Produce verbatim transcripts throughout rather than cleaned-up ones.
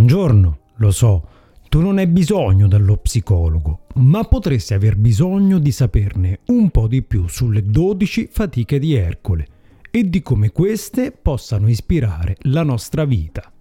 un giorno, lo so, tu non hai bisogno dello psicologo, ma potresti aver bisogno di saperne un po' di più sulle dodici fatiche di Ercole e di come queste possano ispirare la nostra vita.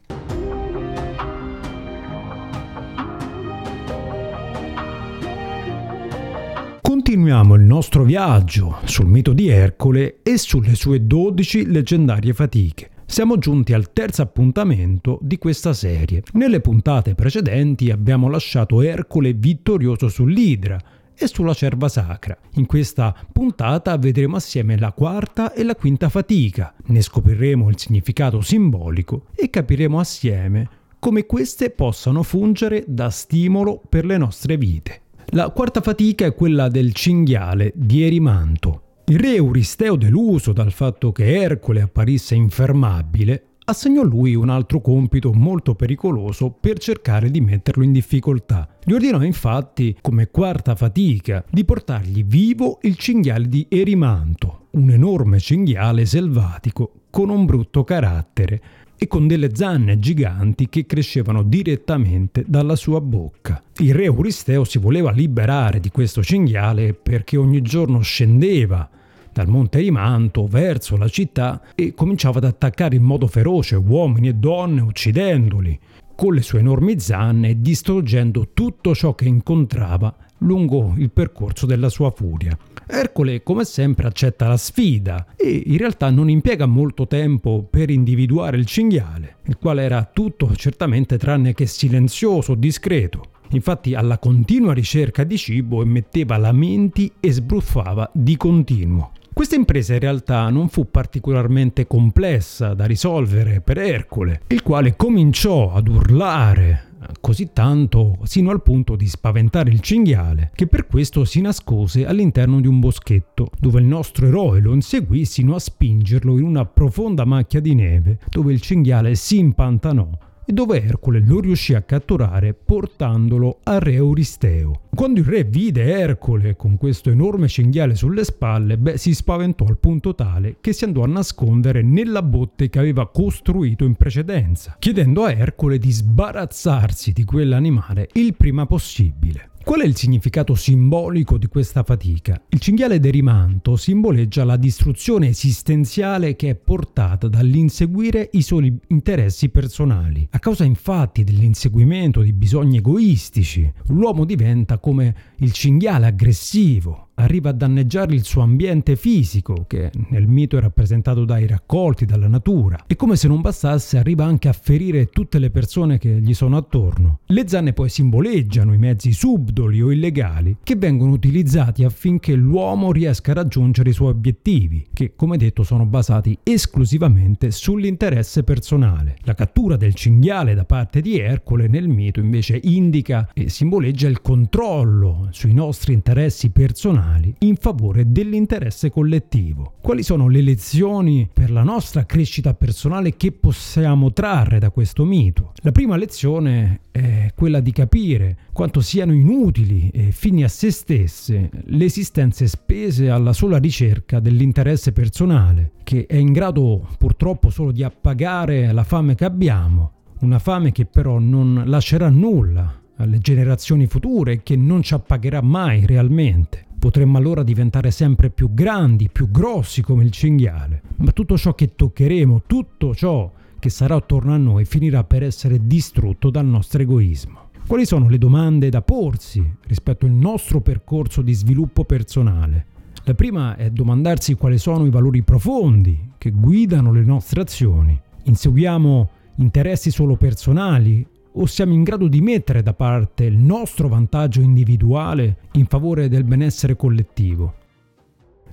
Continuiamo il nostro viaggio sul mito di Ercole e sulle sue dodici leggendarie fatiche. Siamo giunti al terzo appuntamento di questa serie. Nelle puntate precedenti abbiamo lasciato Ercole vittorioso sull'Idra e sulla Cerva Sacra. In questa puntata vedremo assieme la quarta e la quinta fatica, ne scopriremo il significato simbolico e capiremo assieme come queste possano fungere da stimolo per le nostre vite. La quarta fatica è quella del cinghiale di Erimanto. Il re Euristeo, deluso dal fatto che Ercole apparisse infermabile, assegnò a lui un altro compito molto pericoloso per cercare di metterlo in difficoltà. Gli ordinò infatti, come quarta fatica, di portargli vivo il cinghiale di Erimanto, un enorme cinghiale selvatico con un brutto carattere e con delle zanne giganti che crescevano direttamente dalla sua bocca. Il re Euristeo si voleva liberare di questo cinghiale perché ogni giorno scendeva dal monte Erimanto verso la città e cominciava ad attaccare in modo feroce uomini e donne, uccidendoli con le sue enormi zanne e distruggendo tutto ciò che incontrava lungo il percorso della sua furia. Ercole, come sempre, accetta la sfida e in realtà non impiega molto tempo per individuare il cinghiale, il quale era tutto certamente tranne che silenzioso, discreto. Infatti alla continua ricerca di cibo emetteva lamenti e sbruffava di continuo. Questa impresa in realtà non fu particolarmente complessa da risolvere per Ercole, il quale cominciò ad urlare così tanto sino al punto di spaventare il cinghiale, che per questo si nascose all'interno di un boschetto, dove il nostro eroe lo inseguì sino a spingerlo in una profonda macchia di neve, dove il cinghiale si impantanò e dove Ercole lo riuscì a catturare portandolo al re Euristeo. Quando il re vide Ercole con questo enorme cinghiale sulle spalle, beh, si spaventò al punto tale che si andò a nascondere nella botte che aveva costruito in precedenza, chiedendo a Ercole di sbarazzarsi di quell'animale il prima possibile. Qual è il significato simbolico di questa fatica? Il cinghiale d'Erimanto simboleggia la distruzione esistenziale che è portata dall'inseguire i soli interessi personali. A causa infatti dell'inseguimento di bisogni egoistici, l'uomo diventa come il cinghiale aggressivo. Arriva a danneggiare il suo ambiente fisico, che nel mito è rappresentato dai raccolti, dalla natura, e come se non bastasse arriva anche a ferire tutte le persone che gli sono attorno. Le zanne poi simboleggiano i mezzi subdoli o illegali che vengono utilizzati affinché l'uomo riesca a raggiungere i suoi obiettivi, che come detto sono basati esclusivamente sull'interesse personale. La cattura del cinghiale da parte di Ercole nel mito invece indica e simboleggia il controllo sui nostri interessi personali in favore dell'interesse collettivo. Quali sono le lezioni per la nostra crescita personale che possiamo trarre da questo mito? La prima lezione è quella di capire quanto siano inutili e fini a se stesse le esistenze spese alla sola ricerca dell'interesse personale, che è in grado purtroppo solo di appagare la fame che abbiamo, una fame che però non lascerà nulla alle generazioni future e che non ci appagherà mai realmente. Potremmo allora diventare sempre più grandi, più grossi come il cinghiale, ma tutto ciò che toccheremo, tutto ciò che sarà attorno a noi finirà per essere distrutto dal nostro egoismo. Quali sono le domande da porsi rispetto al nostro percorso di sviluppo personale? La prima è domandarsi quali sono i valori profondi che guidano le nostre azioni. Inseguiamo interessi solo personali o siamo in grado di mettere da parte il nostro vantaggio individuale in favore del benessere collettivo?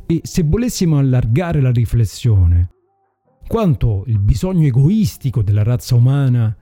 E se volessimo allargare la riflessione, quanto il bisogno egoistico della razza umana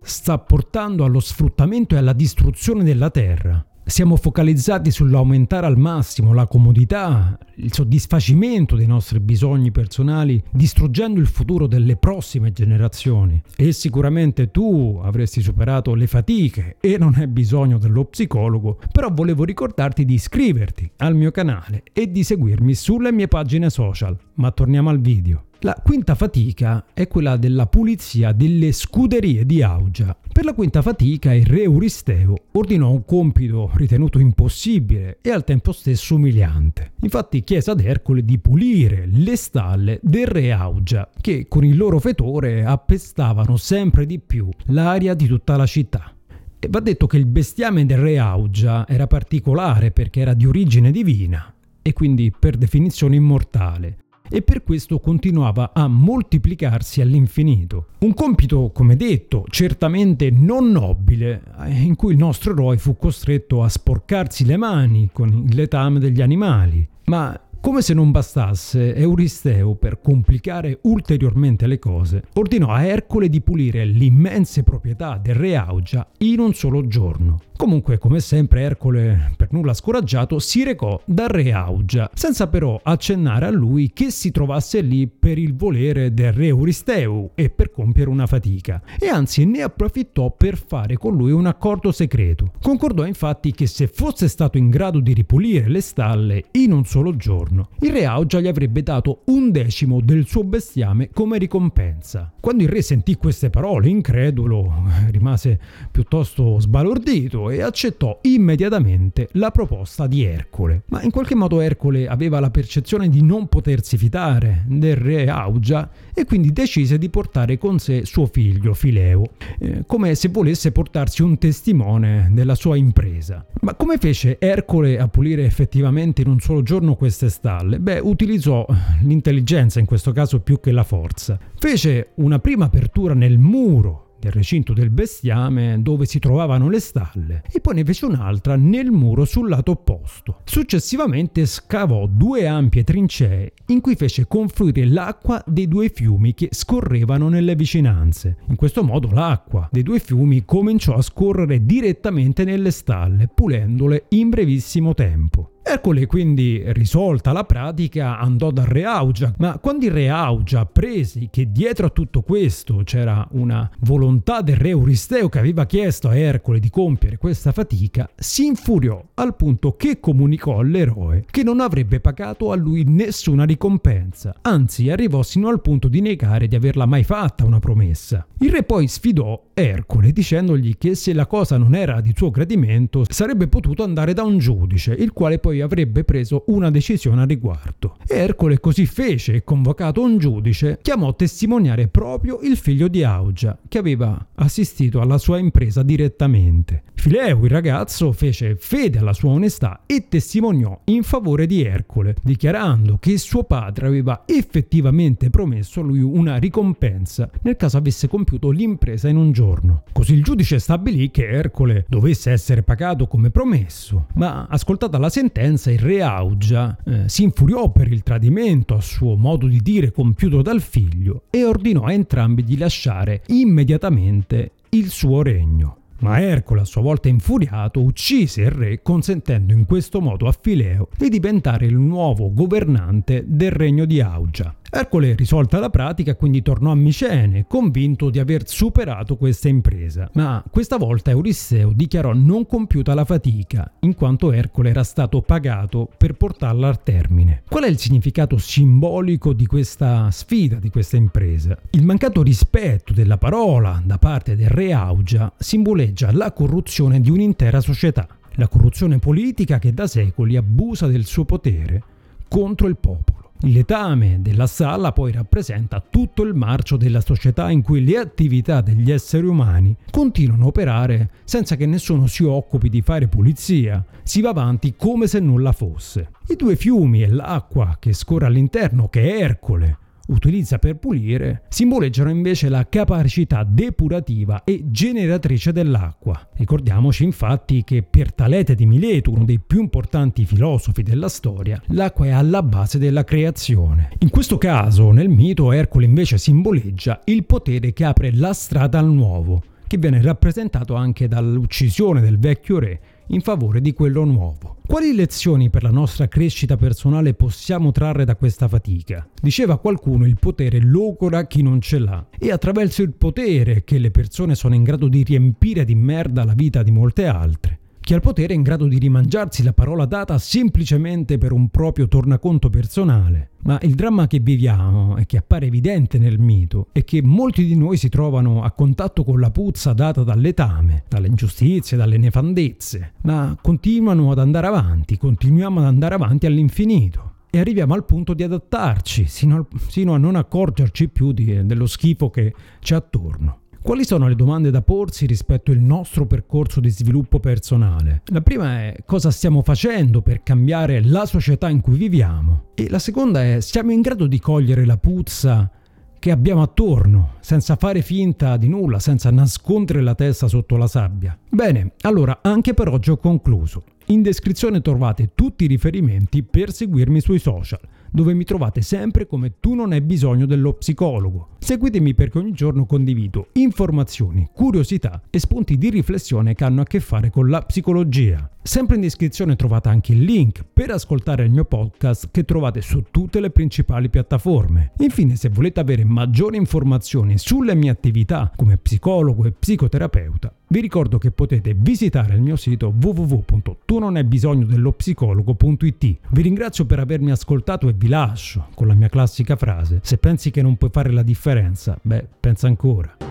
sta portando allo sfruttamento e alla distruzione della terra? Siamo focalizzati sull'aumentare al massimo la comodità, il soddisfacimento dei nostri bisogni personali, distruggendo il futuro delle prossime generazioni. E sicuramente tu avresti superato le fatiche e non hai bisogno dello psicologo, però volevo ricordarti di iscriverti al mio canale e di seguirmi sulle mie pagine social. Ma torniamo al video. La quinta fatica è quella della pulizia delle scuderie di Augia. Per la quinta fatica il re Euristeo ordinò un compito ritenuto impossibile e al tempo stesso umiliante. Infatti chiese ad Ercole di pulire le stalle del re Augia, che con il loro fetore appestavano sempre di più l'aria di tutta la città. E va detto che il bestiame del re Augia era particolare perché era di origine divina e quindi per definizione immortale, e per questo continuava a moltiplicarsi all'infinito. Un compito, come detto, certamente non nobile, in cui il nostro eroe fu costretto a sporcarsi le mani con il letame degli animali. Ma come se non bastasse, Euristeo, per complicare ulteriormente le cose, ordinò a Ercole di pulire l'immense proprietà del re Augia in un solo giorno. Comunque, come sempre, Ercole, per nulla scoraggiato, si recò dal re Augia, senza però accennare a lui che si trovasse lì per il volere del re Euristeo e per compiere una fatica, e anzi ne approfittò per fare con lui un accordo segreto. Concordò infatti che se fosse stato in grado di ripulire le stalle in un solo giorno, il re Augia gli avrebbe dato un decimo del suo bestiame come ricompensa. Quando il re sentì queste parole, incredulo, rimase piuttosto sbalordito e accettò immediatamente la proposta di Ercole. Ma in qualche modo Ercole aveva la percezione di non potersi fidare del re Augia e quindi decise di portare con sé suo figlio Fileo, eh, come se volesse portarsi un testimone della sua impresa. Ma come fece Ercole a pulire effettivamente in un solo giorno queste stalle? Beh, utilizzò l'intelligenza in questo caso più che la forza. Fece una prima apertura nel muro del recinto del bestiame dove si trovavano le stalle, e poi ne fece un'altra nel muro sul lato opposto. Successivamente scavò due ampie trincee in cui fece confluire l'acqua dei due fiumi che scorrevano nelle vicinanze. In questo modo l'acqua dei due fiumi cominciò a scorrere direttamente nelle stalle, pulendole in brevissimo tempo. Ercole quindi, risolta la pratica, andò dal re Augia, ma quando il re Augia apprese che dietro a tutto questo c'era una volontà del re Euristeo che aveva chiesto a Ercole di compiere questa fatica, si infuriò al punto che comunicò all'eroe che non avrebbe pagato a lui nessuna ricompensa, anzi arrivò sino al punto di negare di averla mai fatta una promessa. Il re poi sfidò Ercole dicendogli che se la cosa non era di suo gradimento sarebbe potuto andare da un giudice, il quale poi avrebbe preso una decisione a riguardo. Ercole così fece e, convocato un giudice, chiamò a testimoniare proprio il figlio di Augia, che aveva assistito alla sua impresa direttamente. Fileo, il ragazzo, fece fede alla sua onestà e testimoniò in favore di Ercole, dichiarando che suo padre aveva effettivamente promesso a lui una ricompensa nel caso avesse compiuto l'impresa in un giorno. Così il giudice stabilì che Ercole dovesse essere pagato come promesso, ma ascoltata la sentenza il re Augia eh, si infuriò per il tradimento, a suo modo di dire, compiuto dal figlio, e ordinò a entrambi di lasciare immediatamente il suo regno. Ma Ercole, a sua volta infuriato, uccise il re, consentendo in questo modo a Fileo di diventare il nuovo governante del regno di Augia. Ercole, risolta la pratica, quindi tornò a Micene, convinto di aver superato questa impresa. Ma questa volta Euristeo dichiarò non compiuta la fatica, in quanto Ercole era stato pagato per portarla al termine. Qual è il significato simbolico di questa sfida, di questa impresa? Il mancato rispetto della parola da parte del re Augia simboleggia la corruzione di un'intera società, la corruzione politica che da secoli abusa del suo potere contro il popolo. Il letame della stalla poi rappresenta tutto il marcio della società in cui le attività degli esseri umani continuano a operare senza che nessuno si occupi di fare pulizia, si va avanti come se nulla fosse. I due fiumi e l'acqua che scorre all'interno, che Ercole utilizza per pulire, simboleggiano invece la capacità depurativa e generatrice dell'acqua. Ricordiamoci infatti che per Talete di Mileto, uno dei più importanti filosofi della storia, l'acqua è alla base della creazione. In questo caso, nel mito, Ercole invece simboleggia il potere che apre la strada al nuovo, che viene rappresentato anche dall'uccisione del vecchio re in favore di quello nuovo. Quali lezioni per la nostra crescita personale possiamo trarre da questa fatica? Diceva qualcuno: il potere logora chi non ce l'ha, e attraverso il potere che le persone sono in grado di riempire di merda la vita di molte altre. Chi ha il potere è in grado di rimangiarsi la parola data semplicemente per un proprio tornaconto personale. Ma il dramma che viviamo e che appare evidente nel mito è che molti di noi si trovano a contatto con la puzza data dal letame, dalle ingiustizie, dalle nefandezze, ma continuano ad andare avanti, continuiamo ad andare avanti all'infinito. E arriviamo al punto di adattarci, sino a, sino a non accorgerci più di, dello schifo che c'è attorno. Quali sono le domande da porsi rispetto al nostro percorso di sviluppo personale? La prima è: cosa stiamo facendo per cambiare la società in cui viviamo? E la seconda è: siamo in grado di cogliere la puzza che abbiamo attorno, senza fare finta di nulla, senza nascondere la testa sotto la sabbia? Bene, allora anche per oggi ho concluso. In descrizione trovate tutti i riferimenti per seguirmi sui social, dove mi trovate sempre come Tu non hai bisogno dello psicologo. Seguitemi perché ogni giorno condivido informazioni, curiosità e spunti di riflessione che hanno a che fare con la psicologia. Sempre in descrizione trovate anche il link per ascoltare il mio podcast che trovate su tutte le principali piattaforme. Infine, se volete avere maggiori informazioni sulle mie attività come psicologo e psicoterapeuta, vi ricordo che potete visitare il mio sito w w w punto tu non hai bisogno dello psicologo punto i t. Vi ringrazio per avermi ascoltato e vi lascio con la mia classica frase: se pensi che non puoi fare la differenza, beh, pensa ancora.